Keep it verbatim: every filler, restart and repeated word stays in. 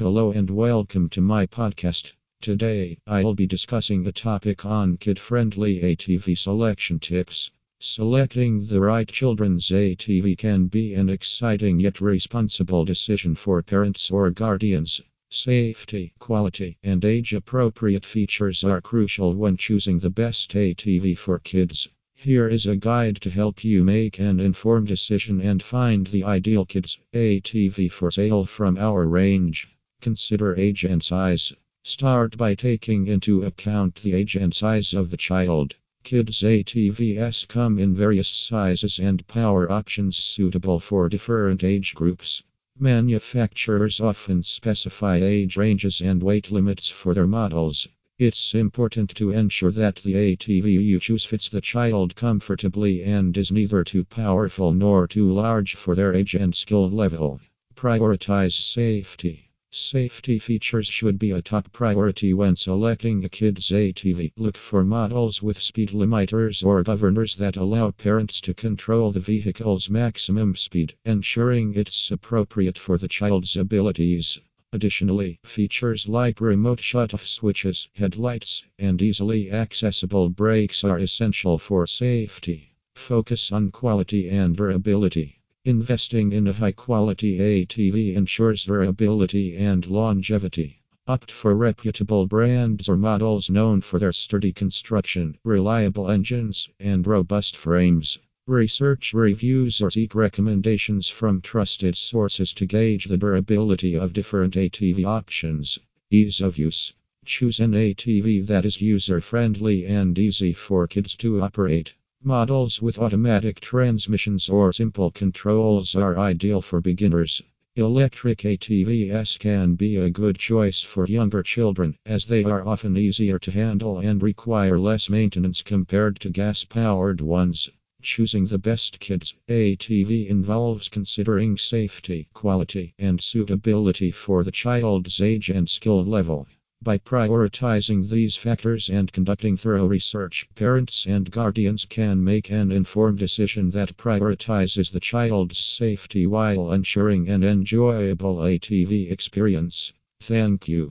Hello and welcome to my podcast. Today, I'll be discussing a topic on kid-friendly A T V selection tips. Selecting the right children's A T V can be an exciting yet responsible decision for parents or guardians. Safety, quality, and age-appropriate features are crucial when choosing the best A T V for kids. Here is a guide to help you make an informed decision and find the ideal kids' A T V for sale from our range. Consider age and size. Start by taking into account the age and size of the child. Kids' A T Vs come in various sizes and power options suitable for different age groups. Manufacturers often specify age ranges and weight limits for their models. It's important to ensure that the A T V you choose fits the child comfortably and is neither too powerful nor too large for their age and skill level. Prioritize safety. Safety features should be a top priority when selecting a kid's A T V. Look for models with speed limiters or governors that allow parents to control the vehicle's maximum speed, ensuring it's appropriate for the child's abilities. Additionally, features like remote shut-off switches, headlights, and easily accessible brakes are essential for safety. Focus on quality and durability. Investing in a high-quality A T V ensures durability and longevity. Opt for reputable brands or models known for their sturdy construction, reliable engines, and robust frames. Research reviews or seek recommendations from trusted sources to gauge the durability of different A T V options. Ease of use. Choose an A T V that is user-friendly and easy for kids to operate. Models with automatic transmissions or simple controls are ideal for beginners. Electric A T Vs can be a good choice for younger children, as they are often easier to handle and require less maintenance compared to gas-powered ones. Choosing the best kids' A T V involves considering safety, quality, and suitability for the child's age and skill level. By prioritizing these factors and conducting thorough research, parents and guardians can make an informed decision that prioritizes the child's safety while ensuring an enjoyable A T V experience. Thank you.